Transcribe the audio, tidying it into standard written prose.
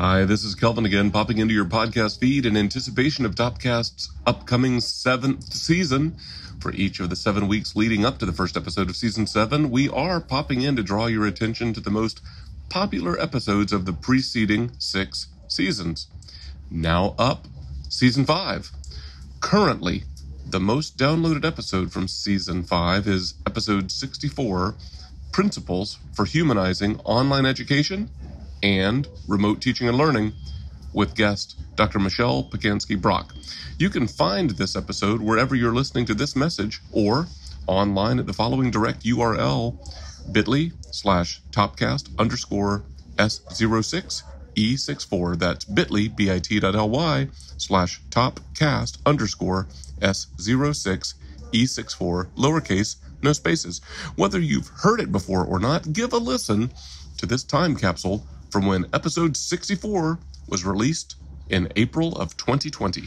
Hi, this is Kelvin again, popping into your podcast feed in anticipation of Topcast's upcoming 7th season. For each of the 7 weeks leading up to the first episode of Season 7, we are popping in to draw your attention to the most popular episodes of the preceding 6 seasons. Now up, Season 5. Currently, the most downloaded episode from Season 5 is Episode 64, Principles for Humanizing Online Education and Remote Teaching and Learning, with guest Dr. Michelle Pacansky-Brock. You can find this episode wherever you're listening to this message or online at the following direct URL, bit.ly/Topcast_S06E64. That's bit.ly/Topcast_S06E64, lowercase, no spaces. Whether you've heard it before or not, give a listen to this time capsule from when episode 64 was released in April of 2020.